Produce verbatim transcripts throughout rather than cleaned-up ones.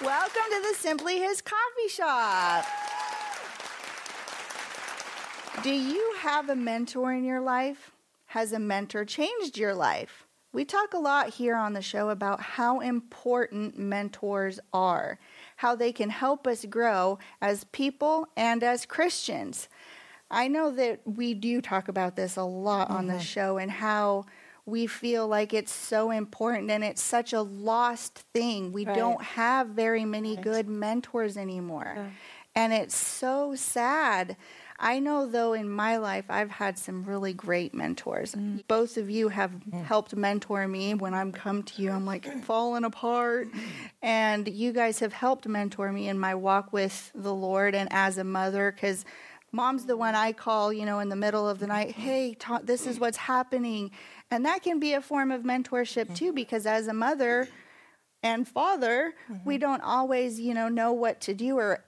Welcome to the Simply His Coffee Shop. Do you have a mentor in your life? Has a mentor changed your life? We talk a lot here on the show about how important mentors are, how they can help us grow as people and as Christians. I know that we do talk about this a lot on mm-hmm. the show and how we feel like it's so important and it's such a lost thing. We right. don't have very many right. good mentors anymore. Yeah. And it's so sad. I know, though, in my life, I've had some really great mentors. Mm. Both of you have yeah. helped mentor me. When I'm come to you, I'm like falling apart. And you guys have helped mentor me in my walk with the Lord and as a mother, because Mom's the one I call, you know, in the middle of the night, hey, ta- this is what's happening. And that can be a form of mentorship, too, because as a mother and father, mm-hmm. we don't always, you know, know what to do or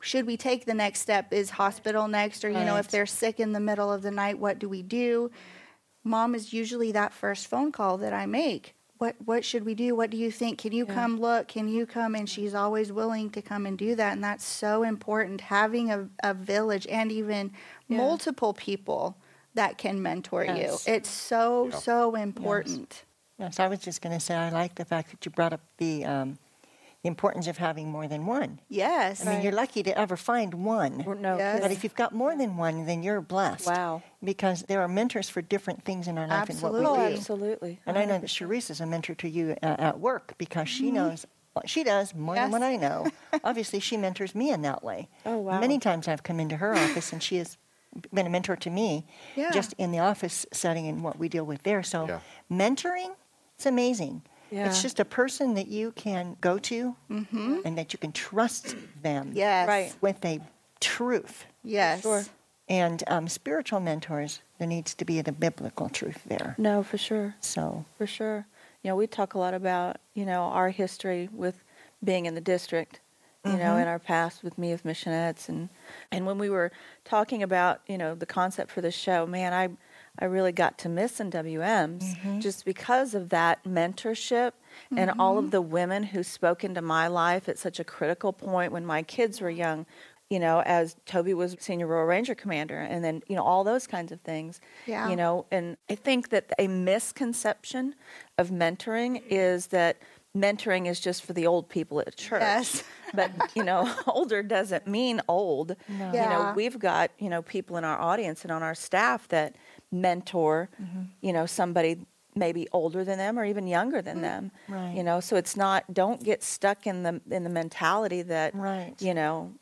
should we take the next step? Is hospital next? Or, you right. know, if they're sick in the middle of the night, what do we do? Mom is usually that first phone call that I make. What what should we do? What do you think? Can you yeah. come look? Can you come? And she's always willing to come and do that. And that's so important, having a, a village and even yeah. multiple people that can mentor yes. you. It's so, yeah. so important. Yes. Yes, I was just going to say, I like the fact that you brought up the... Um, The importance of having more than one. Yes. I mean, right. you're lucky to ever find one. No. Yes. But if you've got more than one, then you're blessed. Wow. Because there are mentors for different things in our life absolutely. And what we do. Absolutely. And I know that Sharice is a mentor to you uh, at work because she mm-hmm. knows, well, she does more yes. than what I know. Obviously, she mentors me in that way. Oh, wow. Many times I've come into her office and she has been a mentor to me yeah. just in the office setting and what we deal with there. So yeah. mentoring, it's amazing. Yeah. It's just a person that you can go to mm-hmm. and that you can trust them yes. right. with a truth. Yes. Sure. And um, spiritual mentors, there needs to be the biblical truth there. No, for sure. So. For sure. You know, we talk a lot about, you know, our history with being in the district, you mm-hmm. know, in our past with me of Missionettes. And, and when we were talking about, you know, the concept for this show, man, I... I really got to miss in W Ms mm-hmm. just because of that mentorship mm-hmm. and all of the women who spoke into my life at such a critical point when my kids were young, you know, as Toby was senior Royal Ranger commander and then, you know, all those kinds of things, yeah. you know. And I think that a misconception of mentoring is that mentoring is just for the old people at church. Yes. But, you know, older doesn't mean old. No. Yeah. You know, we've got, you know, people in our audience and on our staff that mentor, mm-hmm. you know, somebody maybe older than them or even younger than mm-hmm. them, right. you know, so it's not, don't get stuck in the, in the mentality that, right. you know,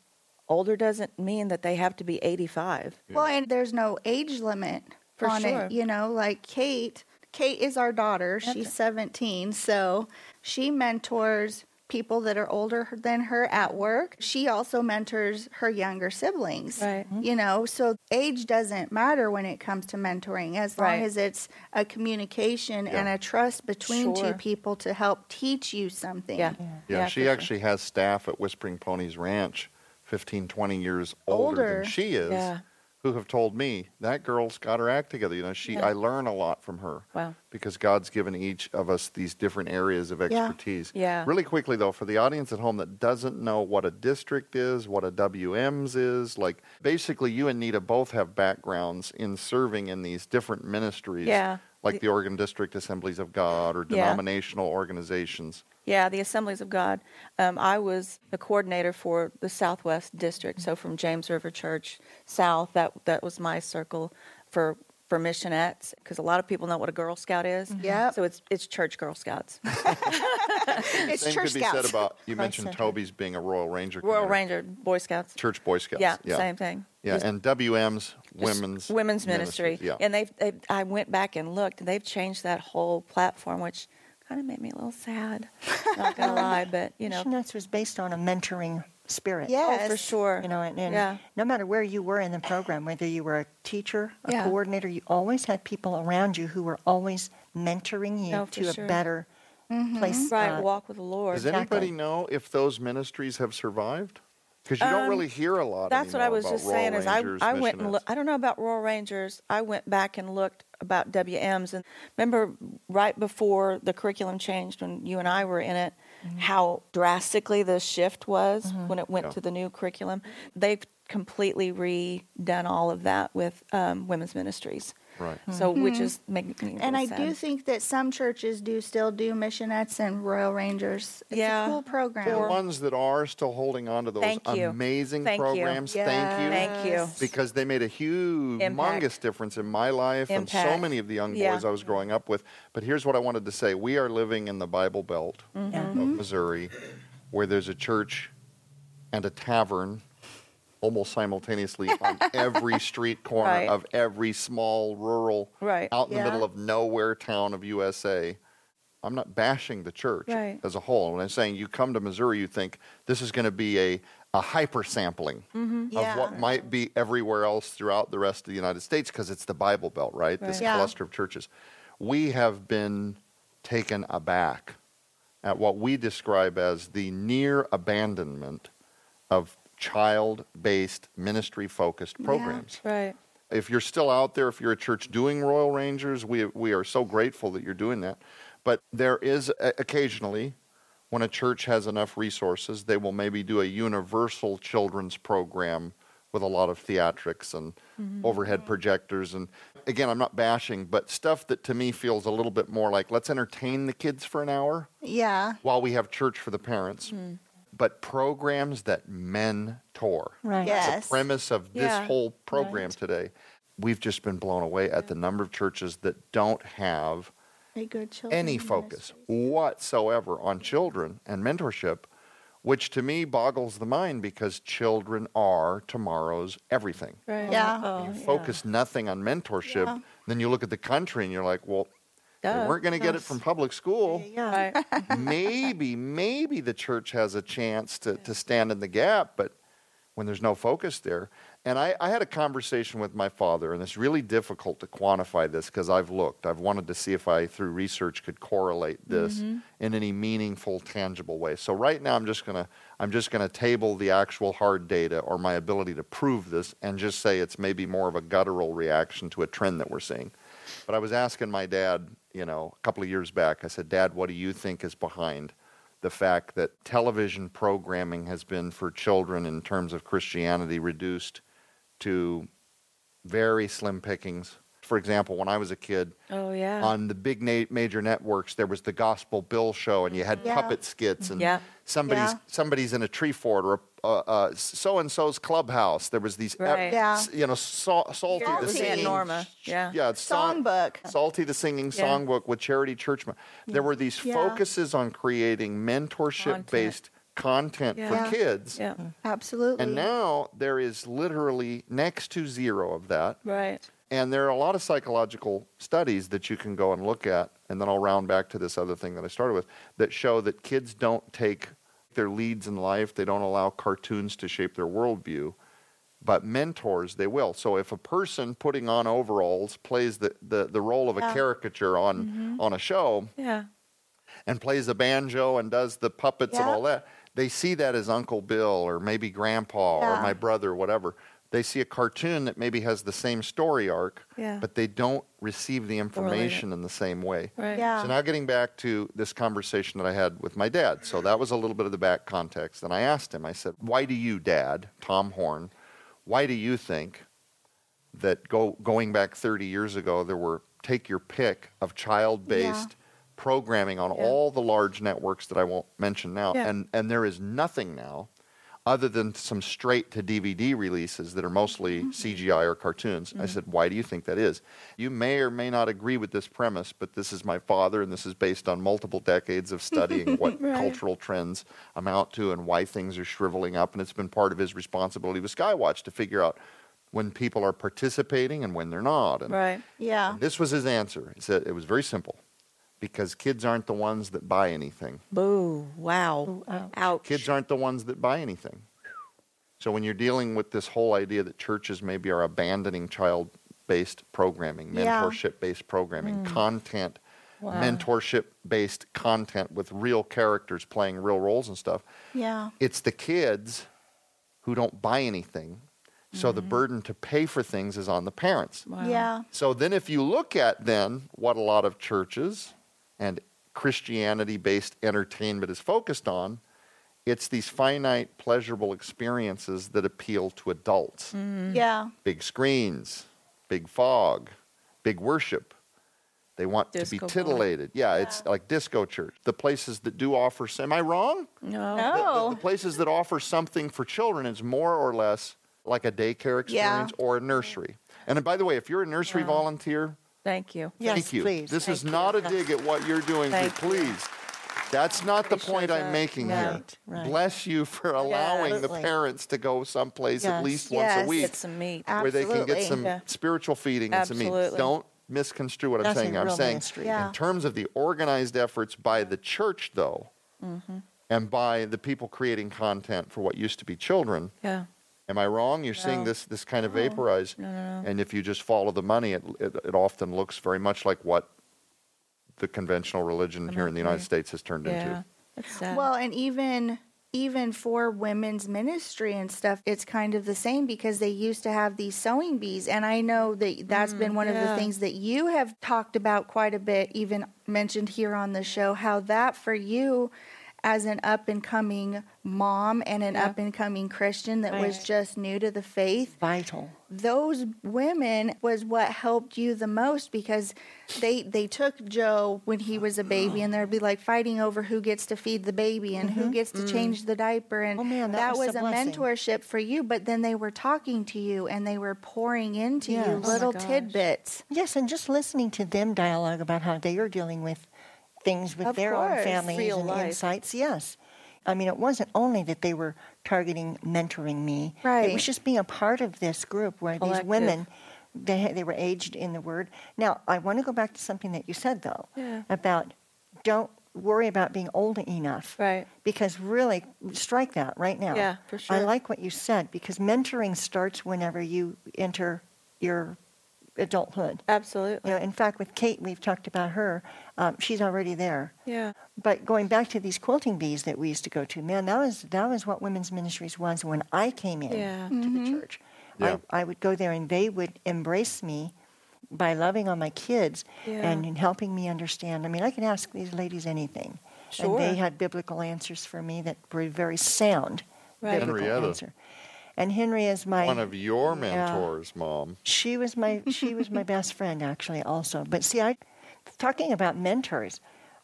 older doesn't mean that they have to be eighty-five. Yeah. Well, and there's no age limit for on sure. it, you know, like Kate, Kate is our daughter. That's She's it. seventeen. So she mentors people that are older than her at work. She also mentors her younger siblings, right. you know, so age doesn't matter when it comes to mentoring, as right. long as it's a communication yeah. and a trust between sure. two people to help teach you something. Yeah, yeah. yeah, yeah she actually sure. has staff at Whispering Ponies Ranch, fifteen, twenty years older, older than she is, yeah. who have told me, that girl's got her act together. You know, she yeah. I learn a lot from her wow. because God's given each of us these different areas of expertise. Yeah. Yeah. Really quickly, though, for the audience at home that doesn't know what a district is, what a W Ms is, like basically you and Nita both have backgrounds in serving in these different ministries yeah. like the, the Oregon District Assemblies of God or denominational yeah. organizations. Yeah, the Assemblies of God. Um, I was the coordinator for the Southwest District, so from James River Church south, that that was my circle for for Missionettes, because a lot of people know what a Girl Scout is. Mm-hmm. Yeah, so it's it's Church Girl Scouts. It's Same Church could be Scouts. Said about you mentioned Toby's being a Royal Ranger. Royal commander. Ranger Boy Scouts. Church Boy Scouts. Yeah, yeah. Same thing. Yeah, Just, and W Ms, women's women's ministry. ministry. Yeah, and they've, they've. I went back and looked, and they've changed that whole platform, which. Kind of made me a little sad, not going to lie, but, you know. Missionettes was based on a mentoring spirit. Yes. Oh, for sure. You know, and, and yeah. no matter where you were in the program, whether you were a teacher, a yeah. coordinator, you always had people around you who were always mentoring you oh, to sure. a better mm-hmm. place. Right, uh, walk with the Lord. Does exactly. anybody know if those ministries have survived? Because you um, don't really hear a lot That's what I was just Royal saying is Rangers, I, I went and looked. I don't know about Royal Rangers. I went back and looked about W Ms. And remember right before the curriculum changed when you and I were in it, mm-hmm. how drastically the shift was mm-hmm. when it went yeah. to the new curriculum. They've completely redone all of that with um, women's ministries. Right. So, mm-hmm. which is making me And I sad. do think that some churches do still do Missionettes and Royal Rangers. It's yeah. a cool program. The ones that are still holding on to those Thank amazing Thank programs. You. Yes. Thank you. Thank you. Because they made a huge, Impact. humongous difference in my life Impact. and so many of the young boys yeah. I was growing up with. But here's what I wanted to say. We are living in the Bible Belt mm-hmm. of mm-hmm. Missouri, where there's a church and a tavern almost simultaneously on every street corner right. of every small rural, right. out in yeah. the middle of nowhere town of U S A. I'm not bashing the church right. as a whole. When I'm saying you come to Missouri, you think this is going to be a, a hyper sampling mm-hmm. of yeah. what might be everywhere else throughout the rest of the United States because it's the Bible Belt, right? right. This yeah. cluster of churches. We have been taken aback at what we describe as the near abandonment of child-based, ministry-focused programs. Yeah, right. If you're still out there, if you're a church doing Royal Rangers, we we are so grateful that you're doing that. But there is a, occasionally, when a church has enough resources, they will maybe do a universal children's program with a lot of theatrics and mm-hmm. overhead projectors. And again, I'm not bashing, but stuff that to me feels a little bit more like, let's entertain the kids for an hour yeah. while we have church for the parents. Mm. But programs that mentor. Right. Yes. The premise of this yeah. whole program right. today. We've just been blown away yeah. at the number of churches that don't have a good any focus ministry. whatsoever on children and mentorship, which to me boggles the mind because children are tomorrow's everything. Right. Yeah. Oh, you focus yeah. nothing on mentorship, yeah. then you look at the country and you're like, well, Duh. They weren't going to get it from public school. Yeah. Right. Maybe, maybe the church has a chance to, to stand in the gap, but when there's no focus there. And I, I had a conversation with my father, and it's really difficult to quantify this because I've looked. I've wanted to see if I, through research, could correlate this mm-hmm. in any meaningful, tangible way. So right now I'm just going to I'm just going to table the actual hard data or my ability to prove this and just say it's maybe more of a guttural reaction to a trend that we're seeing. But I was asking my dad, you know, a couple of years back, I said, Dad, what do you think is behind the fact that television programming has been for children in terms of Christianity reduced to very slim pickings? For example, when I was a kid, oh, yeah. on the big na- major networks, there was the Gospel Bill show, and you had yeah. puppet skits, and yeah. somebody's yeah. somebody's in a tree fort, or a, uh, uh, so-and-soso's clubhouse. There was these, right. ep- yeah. you know, so- Salty the Singing. Norma. Yeah, yeah songbook. Sa- Salty the Singing songbook yeah. with Charity Churchman. There yeah. were these yeah. focuses on creating mentorship-based content yeah. for kids. Yeah, absolutely. And now there is literally next to zero of that. Right. And there are a lot of psychological studies that you can go and look at, and then I'll round back to this other thing that I started with, that show that kids don't take their leads in life. They don't allow cartoons to shape their worldview, but mentors, they will. So if a person putting on overalls plays the, the, the role of yeah. a caricature on, mm-hmm. on a show yeah. and plays the banjo and does the puppets yeah. and all that, they see that as Uncle Bill or maybe Grandpa yeah. or my brother, whatever. They see a cartoon that maybe has the same story arc, yeah. but they don't receive the information in the same way. Right. Yeah. So now getting back to this conversation that I had with my dad. So that was a little bit of the back context. And I asked him, I said, why do you, Dad, Tom Horn, why do you think that go, going back thirty years ago, there were take your pick of child-based yeah. programming on yeah. all the large networks that I won't mention now, yeah. and and there is nothing now other than some straight-to-D V D releases that are mostly mm-hmm. C G I or cartoons. Mm-hmm. I said, why do you think that is? You may or may not agree with this premise, but this is my father, and this is based on multiple decades of studying what right. cultural trends amount to and why things are shriveling up, and it's been part of his responsibility with Skywatch to figure out when people are participating and when they're not. And, right, yeah. and this was his answer. He said it was very simple. Because kids aren't the ones that buy anything. Boo. Wow. Ooh, ouch. ouch. Kids aren't the ones that buy anything. So when you're dealing with this whole idea that churches maybe are abandoning child-based programming, yeah. mentorship-based programming, mm. content, wow. mentorship-based content with real characters playing real roles and stuff, yeah, it's the kids who don't buy anything. So mm-hmm. the burden to pay for things is on the parents. Wow. Yeah. So then if you look at then what a lot of churches and Christianity-based entertainment is focused on, it's these finite, pleasurable experiences that appeal to adults. Mm-hmm. Yeah. Big screens, big fog, big worship. They want disco to be titillated. Yeah, yeah, it's like disco church. The places that do offer, am I wrong? No. no. The, the, the places that offer something for children is more or less like a daycare experience yeah. or a nursery. And by the way, if you're a nursery yeah. volunteer, thank you. Yes, thank you. Please. This thank is not you. a dig at what you're doing, but please. You. That's not the point I'm making right, here. Right. Bless you for allowing yeah, the parents to go someplace yes. at least yes. once a week get some meat. where absolutely. they can get some yeah. spiritual feeding absolutely. and some meat. Don't misconstrue what I'm That's saying. I'm saying yeah. in terms of the organized efforts by the church, though, mm-hmm. and by the people creating content for what used to be children. Yeah. Am I wrong? You're no. seeing this this kind of no. vaporize. No, no, no. And if you just follow the money, it, it, it often looks very much like what the conventional religion I'm here in the United States has turned yeah. into. That's sad. Well, and even... Even for women's ministry and stuff, it's kind of the same because they used to have these sewing bees. And I know that that's mm, been one yeah. of the things that you have talked about quite a bit, even mentioned here on the show, how that for you as an up-and-coming mom and an yeah. up-and-coming Christian that right. was just new to the faith. Vital. Those women was what helped you the most because they they took Joe when he was a baby, and there'd be like fighting over who gets to feed the baby and mm-hmm. who gets to mm-hmm. change the diaper. And oh, man, that, that was, was a blessing. mentorship for you, but then they were talking to you and they were pouring into yes. you little oh tidbits. Yes, and just listening to them dialogue about how they are dealing with things with of their course. own families Real and life. insights. Yes. I mean, it wasn't only that they were targeting mentoring me. Right. It was just being a part of this group where Collective. these women, they they were aged in the Word. Now, I want to go back to something that you said, though, yeah. about don't worry about being old enough. Right. Because really, strike that right now. Yeah, for sure. I like what you said, because mentoring starts whenever you enter your adulthood. Absolutely. You know, in fact, with Kate, we've talked about her. Um, she's already there. Yeah. But going back to these quilting bees that we used to go to, man, that was that was what women's ministries was when I came in yeah. to mm-hmm. the church. Yeah. I, I would go there, and they would embrace me by loving on my kids yeah. and in helping me understand. I mean, I could ask these ladies anything, sure. and they had biblical answers for me that were very sound right. biblical Henrietta. answer. And Henry is my one of your mentors, yeah, Mom. She was my she was my best friend, actually, also. But see, I talking about mentors,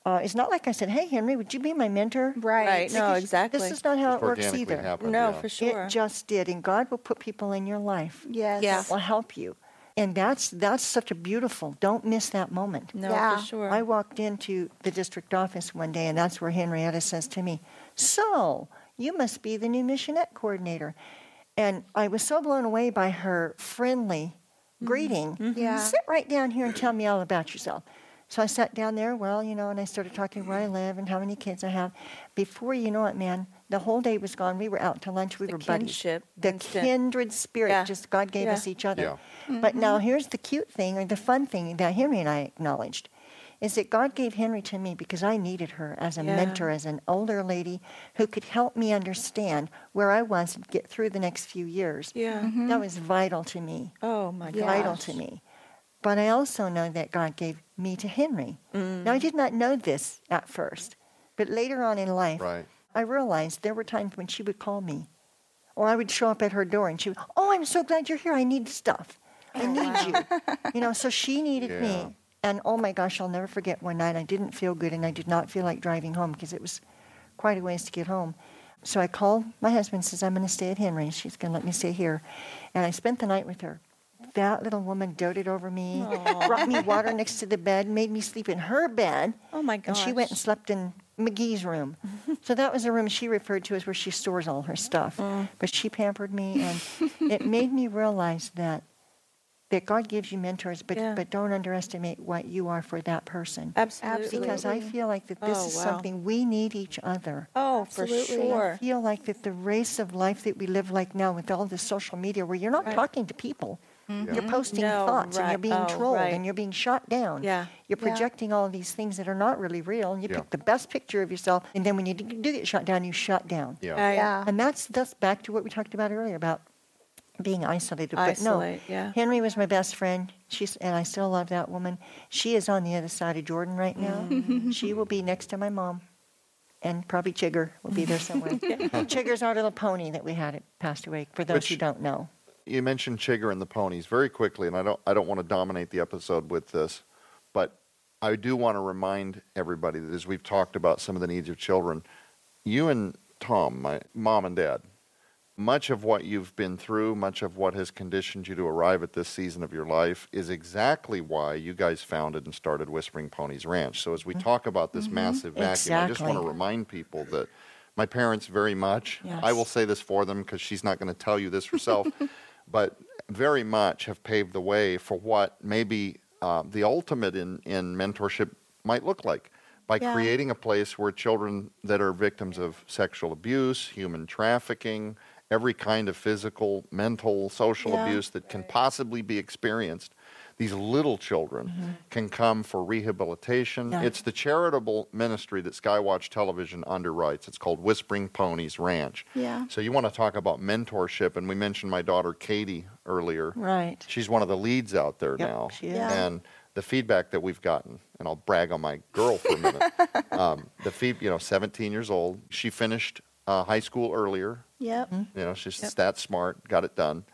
uh, it's not like I said, "Hey, Henry, would you be my mentor?" Right? right. No, exactly. This is not how it works either. Happened, no, yeah. for sure. It just did, and God will put people in your life. Yes, yes. That will help you, and that's that's such a beautiful. Don't miss that moment. No, yeah. for sure. I walked into the district office one day, and that's where Henrietta says to me, "So you must be the new Missionette coordinator." And I was so blown away by her friendly mm-hmm. greeting. Mm-hmm. Yeah. Sit right down here and tell me all about yourself. So I sat down there, well, you know, and I started talking where I live and how many kids I have. Before you know it, man, the whole day was gone. We were out to lunch. We the were kinship buddies. Instant. The kindred spirit. Yeah. Just God gave yeah. us each other. Yeah. Mm-hmm. But now here's the cute thing, or the fun thing that Henry and I acknowledged, is that God gave Henry to me because I needed her as a yeah. mentor, as an older lady who could help me understand where I was and get through the next few years. Yeah. Mm-hmm. That was vital to me. Oh, my gosh. Vital to me. But I also know that God gave me to Henry. Mm. Now, I did not know this at first, but later on in life, right. I realized there were times when she would call me, or I would show up at her door, and she would, "Oh, I'm so glad you're here. I need stuff. I need wow. you." You know, so she needed yeah. me. And, oh, my gosh, I'll never forget one night I didn't feel good, and I did not feel like driving home because it was quite a ways to get home. So I called my husband and says, "I'm going to stay at Henry's. She's going to let me stay here." And I spent the night with her. That little woman doted over me, aww, brought me water next to the bed, made me sleep in her bed. Oh, my gosh. And she went and slept in McGee's room. So that was a room she referred to as where she stores all her stuff. Mm. But she pampered me, and it made me realize that that God gives you mentors, but yeah. but don't underestimate what you are for that person. Absolutely. Because I feel like that this oh, is wow. something we need each other. Oh, absolutely. For sure. I feel like that the race of life that we live like now with all this social media where you're not right. talking to people. Mm-hmm. You're posting no, thoughts right. and you're being oh, trolled right. and you're being shot down. Yeah. You're projecting yeah. all these things that are not really real. And you yeah. pick the best picture of yourself, and then when you do get shot down, you shut down. Yeah. Uh, yeah. And that's, that's back to what we talked about earlier about being isolated. Isolate, but no, yeah. Henry was my best friend. She's, and I still love that woman. She is on the other side of Jordan right now. Mm. She will be next to my mom. And probably Chigger will be there somewhere. Chigger's our little pony that we had that passed away, for those Which, who don't know. You mentioned Chigger and the ponies very quickly, and I don't I don't want to dominate the episode with this, but I do want to remind everybody that as we've talked about some of the needs of children, you and Tom, my mom and dad, much of what you've been through, much of what has conditioned you to arrive at this season of your life is exactly why you guys founded and started Whispering Ponies Ranch. So as we talk about this mm-hmm. massive vacuum, exactly. I just want to remind people that my parents very much, yes. I will say this for them because she's not going to tell you this herself, but very much have paved the way for what maybe uh, the ultimate in, in mentorship might look like. By yeah. creating a place where children that are victims of sexual abuse, human trafficking, every kind of physical, mental, social yeah. abuse that can possibly be experienced, these little children mm-hmm. can come for rehabilitation. Yeah. It's the charitable ministry that Skywatch Television underwrites. It's called Whispering Ponies Ranch. Yeah. So you want to talk about mentorship, and we mentioned my daughter Katie earlier. Right. She's one of the leads out there yep, now. She is. Yeah. And the feedback that we've gotten, and I'll brag on my girl for a minute. um, the feed, you know, seventeen years old. She finished uh, high school earlier. Yep. You know, she's yep. that smart, got it done.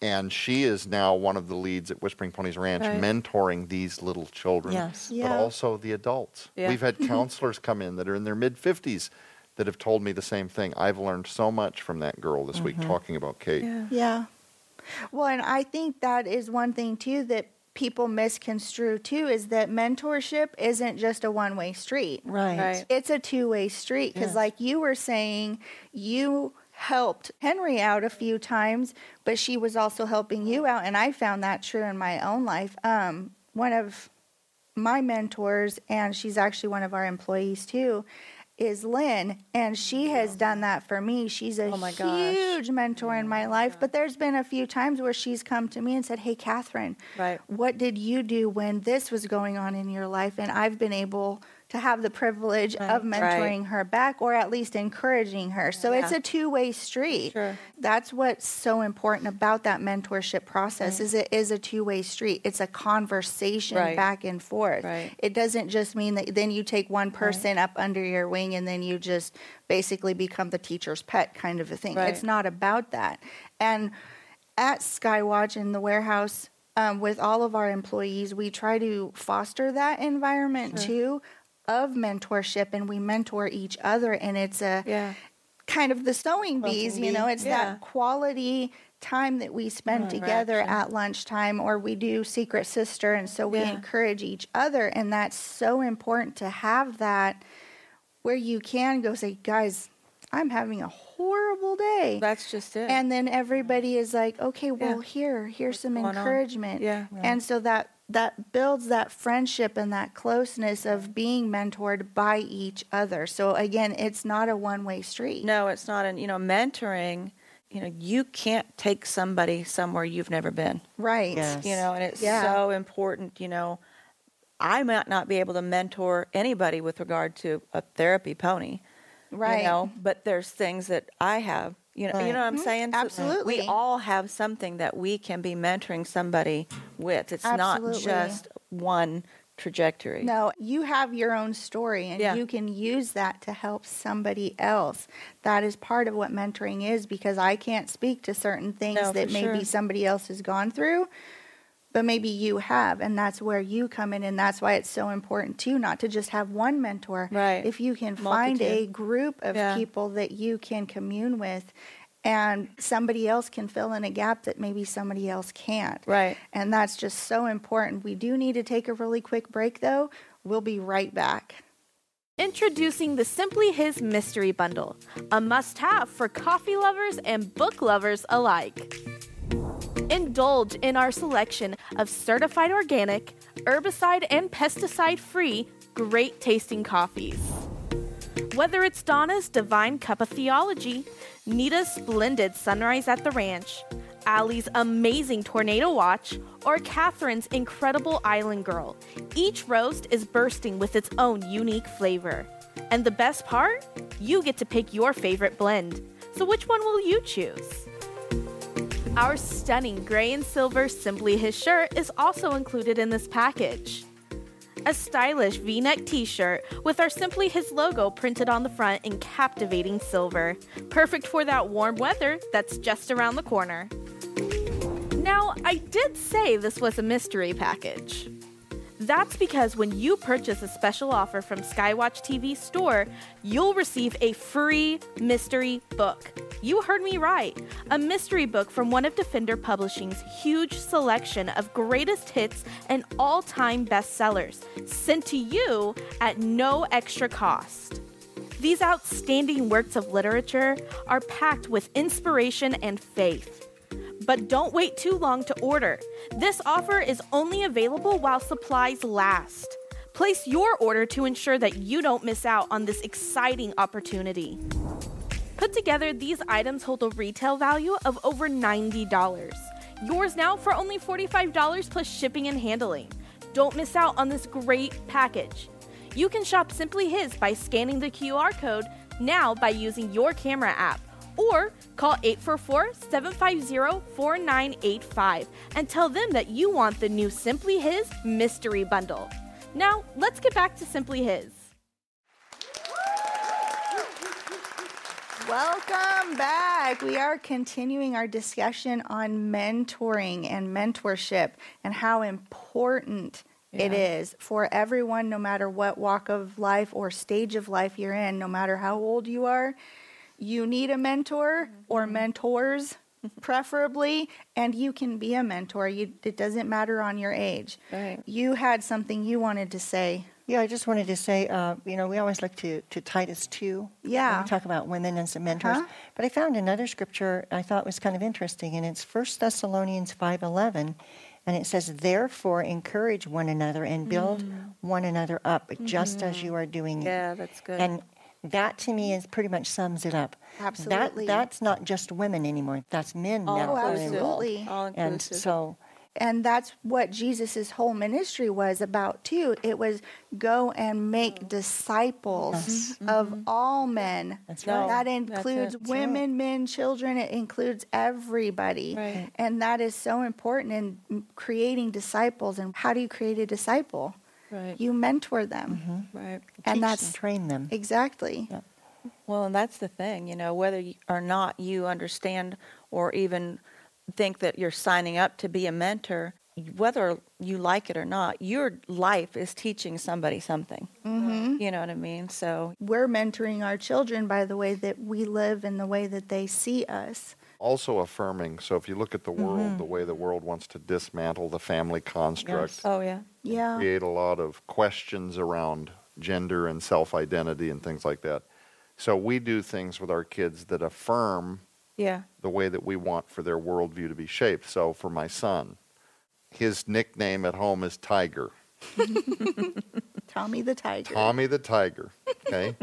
And she is now one of the leads at Whispering Ponies Ranch right. mentoring these little children, yes. yeah. but also the adults. Yeah. We've had counselors come in that are in their mid fifties that have told me the same thing. I've learned so much from that girl this mm-hmm. week talking about Kate. Yeah. yeah. Well, and I think that is one thing, too, that people misconstrue too is that mentorship isn't just a one-way street. Right. right. It's a two-way street because yes. like you were saying, you helped Henry out a few times, but she was also helping you out, and I found that true in my own life. Um, one of my mentors, and she's actually one of our employees too, is Lynn, and she has yeah. done that for me. She's a oh my gosh. huge mentor in my life, yeah. but there's been a few times where she's come to me and said, hey, Catherine, right. what did you do when this was going on in your life? And I've been able to have the privilege right. of mentoring right. her back, or at least encouraging her. So yeah. it's a two-way street. Sure. That's what's so important about that mentorship process right. is it is a two-way street. It's a conversation right. back and forth. Right. It doesn't just mean that then you take one person right. up under your wing and then you just basically become the teacher's pet kind of a thing. Right. It's not about that. And at Skywatch in the warehouse, um, with all of our employees, we try to foster that environment sure. too, of mentorship, and we mentor each other, and it's a yeah. kind of the sewing bees, you know, it's yeah. that quality time that we spend oh, together right. at lunchtime, or we do Secret Sister, and so we yeah. encourage each other, and that's so important to have that where you can go say, guys, I'm having a horrible day. That's just it. And then everybody is like, okay, well, yeah. here, here's What's some encouragement. Yeah. Right. And so that that builds that friendship and that closeness of being mentored by each other. So again, it's not a one-way street. No, it's not. And, you know, mentoring, you know, you can't take somebody somewhere you've never been. Right. Yes. You know, and it's yeah. so important, you know, I might not be able to mentor anybody with regard to a therapy pony. Right. You know, but there's things that I have, you know, right. you know what I'm saying? Mm-hmm. Absolutely. So we all have something that we can be mentoring somebody with. It's Absolutely. not just one trajectory. No, you have your own story, and yeah. you can use that to help somebody else. That is part of what mentoring is, because I can't speak to certain things no, that maybe sure. somebody else has gone through, but maybe you have, and that's where you come in, and that's why it's so important, too, not to just have one mentor. Right. If you can Multitude. find a group of yeah. people that you can commune with, and somebody else can fill in a gap that maybe somebody else can't. Right. And that's just so important. We do need to take a really quick break, though. We'll be right back. Introducing the Simply His Mystery Bundle, a must-have for coffee lovers and book lovers alike. Indulge in our selection of certified organic, herbicide and pesticide-free, great-tasting coffees. Whether it's Donna's Divine Cup of Theology, Nita's Splendid Sunrise at the Ranch, Allie's Amazing Tornado Watch, or Catherine's Incredible Island Girl, each roast is bursting with its own unique flavor. And the best part? You get to pick your favorite blend. So which one will you choose? Our stunning gray and silver Simply His shirt is also included in this package. A stylish V-neck t-shirt with our Simply His logo printed on the front in captivating silver. Perfect for that warm weather that's just around the corner. Now, I did say this was a mystery package. That's because when you purchase a special offer from Skywatch T V store, you'll receive a free mystery book. You heard me right. A mystery book from one of Defender Publishing's huge selection of greatest hits and all-time bestsellers, sent to you at no extra cost. These outstanding works of literature are packed with inspiration and faith. But don't wait too long to order. This offer is only available while supplies last. Place your order to ensure that you don't miss out on this exciting opportunity. Put together, these items hold a retail value of over ninety dollars. Yours now for only forty-five dollars plus shipping and handling. Don't miss out on this great package. You can shop Simply His by scanning the Q R code now by using your camera app, or call eight four four, seven five zero, four nine eight five and tell them that you want the new Simply His mystery bundle. Now, let's get back to Simply His. Welcome back. We are continuing our discussion on mentoring and mentorship and how important yeah. it is for everyone, no matter what walk of life or stage of life you're in, no matter how old you are. You need a mentor or mentors, preferably, and you can be a mentor. You, it doesn't matter on your age. Right. You had something you wanted to say. Yeah, I just wanted to say, uh, you know, we always look to, to Titus two. Yeah. When we talk about women and some mentors. Uh-huh. But I found another scripture I thought was kind of interesting, and it's First Thessalonians five eleven, and it says, "Therefore encourage one another and build mm. one another up, just mm-hmm. as you are doing it." Yeah, that's good. And that to me is pretty much sums it up. Absolutely. That, that's not just women anymore. That's men all now. Absolutely. All inclusive. And so, and that's what Jesus' whole ministry was about too. It was go and make disciples yes. mm-hmm. of all men. That's right. That includes that's women, right. men, children. It includes everybody. Right. And that is so important in creating disciples. And how do you create a disciple? Right. You mentor them. Mm-hmm. Right. And teach that's and train them. Exactly. Yeah. Well, and that's the thing, you know, whether you, or not you understand or even think that you're signing up to be a mentor, whether you like it or not, your life is teaching somebody something. Mm-hmm. You know what I mean? So we're mentoring our children by the way that we live and the way that they see us. Also affirming. So if you look at the world, mm-hmm. the way the world wants to dismantle the family construct. Yes. Oh, yeah. Yeah. Create a lot of questions around gender and self-identity and things like that. So we do things with our kids that affirm yeah. the way that we want for their worldview to be shaped. So for my son, his nickname at home is Tiger. Tommy the Tiger. Tommy the Tiger, okay?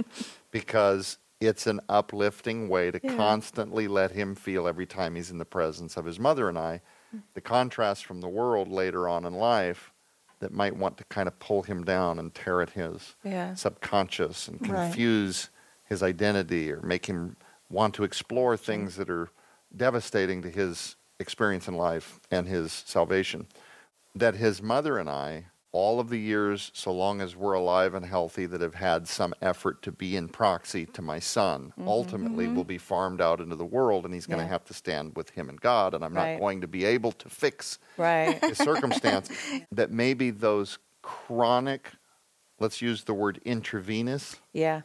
Because it's an uplifting way to yeah. constantly let him feel every time he's in the presence of his mother and I, the contrast from the world later on in life that might want to kind of pull him down and tear at his yeah. subconscious and confuse right. his identity or make him want to explore things that are devastating to his experience in life and his salvation. That his mother and I, all of the years, so long as we're alive and healthy, that have had some effort to be in proxy to my son, mm-hmm. ultimately mm-hmm. will be farmed out into the world, and he's going to yeah. have to stand with him and God, and I'm right. not going to be able to fix right. his circumstance. That maybe those chronic, let's use the word intravenous, yeah.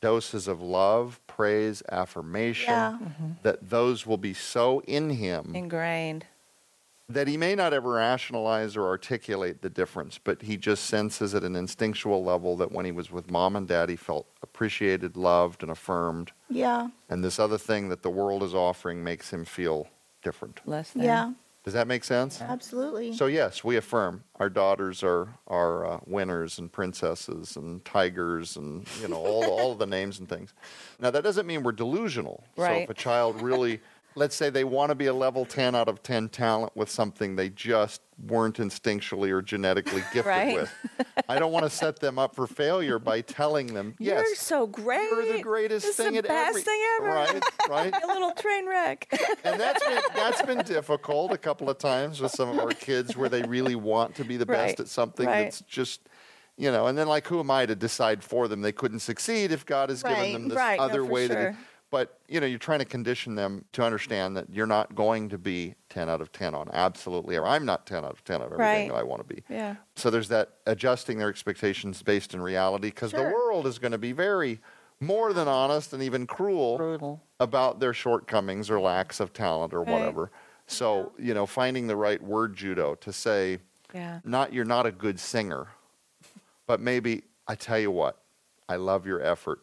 doses of love, praise, affirmation, yeah. mm-hmm. that those will be so in him. Ingrained. That he may not ever rationalize or articulate the difference, but he just senses at an instinctual level that when he was with mom and dad, he felt appreciated, loved, and affirmed. Yeah. And this other thing that the world is offering makes him feel different. Less than. Yeah. Does that make sense? Yeah. Absolutely. So yes, we affirm. Our daughters are are uh, winners and princesses and tigers and you know all all the names and things. Now that doesn't mean we're delusional. Right. So if a child really let's say they want to be a level ten out of ten talent with something they just weren't instinctually or genetically gifted right? with. I don't want to set them up for failure by telling them, yes. You're so great. You're the greatest this thing at every. This is the best thing ever. Right, right. A little train wreck. And that's been, that's been difficult a couple of times with some of our kids where they really want to be the right. best at something right. that's just... You know, and then like, who am I to decide for them? They couldn't succeed if God has right, given them this right, other no, way. Sure. That it, but, you know, you're trying to condition them to understand that you're not going to be ten out of ten on absolutely everything. I'm not ten out of ten on everything right. that I want to be. Yeah. So there's that adjusting their expectations based in reality because sure. the world is going to be very more than honest and even cruel Brutal. About their shortcomings or lacks of talent or right. whatever. So, yeah. you know, finding the right word judo to say, yeah. not you're not a good singer. But maybe, I tell you what, I love your effort.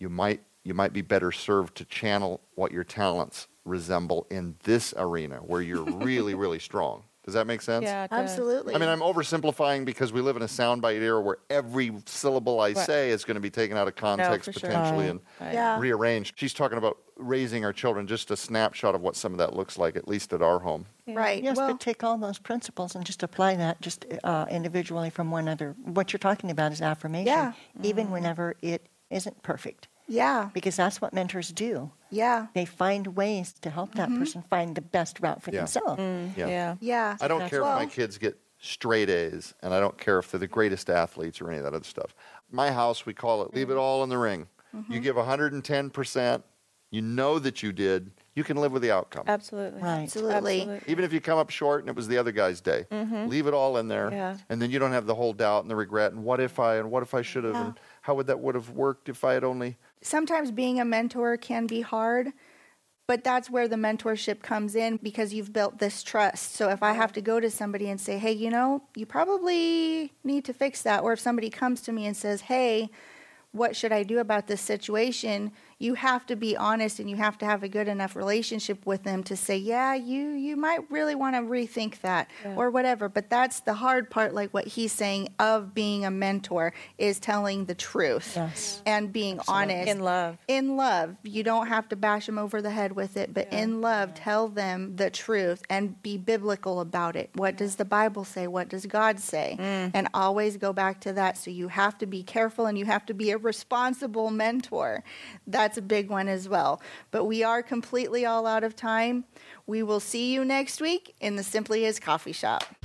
You might you might be better served to channel what your talents resemble in this arena where you're really, really strong. Does that make sense? Yeah, absolutely. I mean, I'm oversimplifying because we live in a soundbite era where every syllable I right. say is going to be taken out of context no, potentially sure. and right. yeah. rearranged. She's talking about raising our children, just a snapshot of what some of that looks like, at least at our home. Yeah. Right. Yes, well, but take all those principles and just apply that just uh, individually from one another. What you're talking about is affirmation, yeah. even mm-hmm. whenever it isn't perfect. Yeah. Because that's what mentors do. Yeah. They find ways to help that mm-hmm. person find the best route for yeah. themselves. Mm. Yeah. yeah. Yeah. I don't that's care well. if my kids get straight A's, and I don't care if they're the greatest athletes or any of that other stuff. My house, we call it, leave it all in the ring. Mm-hmm. You give one hundred ten percent. You know that you did. You can live with the outcome. Absolutely. Right. Absolutely. Absolutely. Even if you come up short and it was the other guy's day, mm-hmm. leave it all in there. Yeah. And then you don't have the whole doubt and the regret and what if I and what if I should have yeah. and how would that would have worked if I had only. Sometimes being a mentor can be hard, but that's where the mentorship comes in because you've built this trust. So if I have to go to somebody and say, hey, you know, you probably need to fix that. Or if somebody comes to me and says, hey, what should I do about this situation? You have to be honest and you have to have a good enough relationship with them to say, yeah, you you might really want to rethink that yeah. or whatever. But that's the hard part, like what he's saying of being a mentor is telling the truth yes. and being Absolutely. honest. In love. In love. You don't have to bash them over the head with it, but yeah. in love, yeah. tell them the truth and be biblical about it. What does the Bible say? What does God say? Mm. And always go back to that. So you have to be careful and you have to be a responsible mentor. That's a big one as well. But we are completely all out of time. We will see you next week in the Simply His Coffee Shop.